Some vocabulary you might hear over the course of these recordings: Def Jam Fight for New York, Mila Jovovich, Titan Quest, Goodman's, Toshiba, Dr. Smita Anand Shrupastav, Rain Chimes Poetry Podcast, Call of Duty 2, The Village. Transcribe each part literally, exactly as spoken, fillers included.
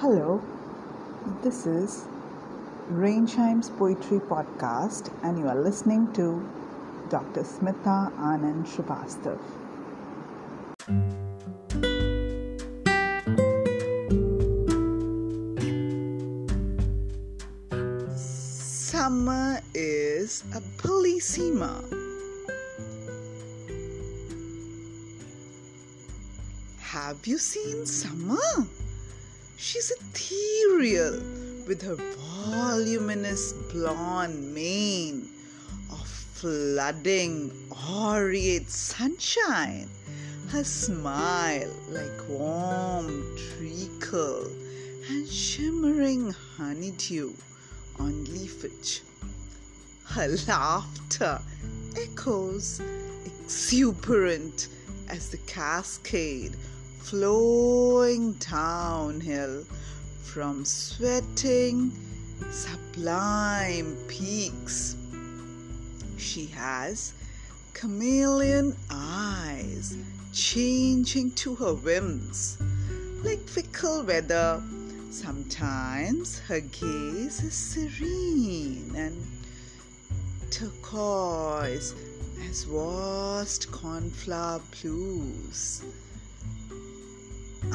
Hello, this is Rain Chimes Poetry Podcast and you are listening to Doctor Smita Anand Shrupastav. Summer is a bellissima. Have you seen summer? She's ethereal with her voluminous blonde mane of flooding aureate sunshine, her smile like warm treacle and shimmering honeydew on leafage. Her laughter echoes exuberant as the cascade flowing downhill from sweating, sublime peaks. She has chameleon eyes changing to her whims. Like fickle weather, sometimes her gaze is serene and turquoise as vast cornflower blues,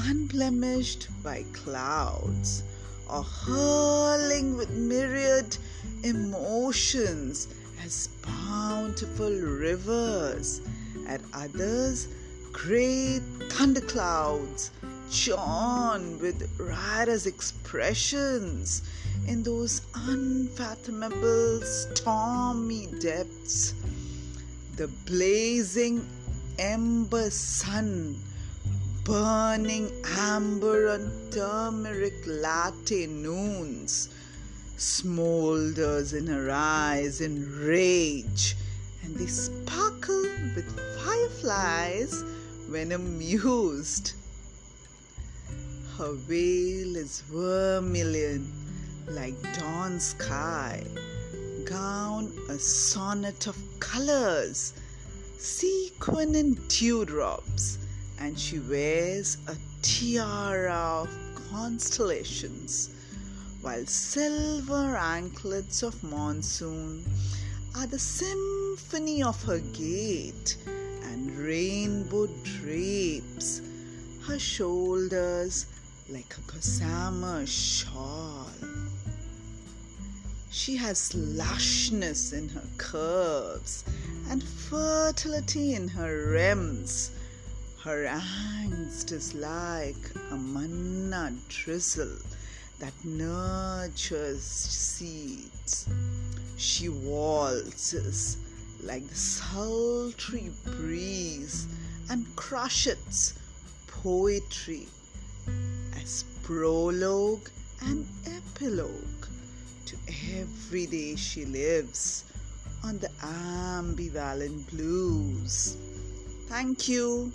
unblemished by clouds, or hurling with myriad emotions as bountiful rivers, at others great thunderclouds shone with riotous expressions in those unfathomable stormy depths. The blazing ember sun, burning amber on turmeric latte noons, smolders in her eyes in rage, and they sparkle with fireflies when amused. Her veil is vermilion like dawn sky, gown a sonnet of colors, sequin and dewdrops, and she wears a tiara of constellations, while silver anklets of monsoon are the symphony of her gait, and rainbow drapes her shoulders like a gossamer shawl. She has lushness in her curves and fertility in her rims. Her angst is like a manna drizzle that nurtures seeds. She waltzes like the sultry breeze and crushes poetry as prologue and epilogue to every day she lives on the ambivalent blues. Thank you.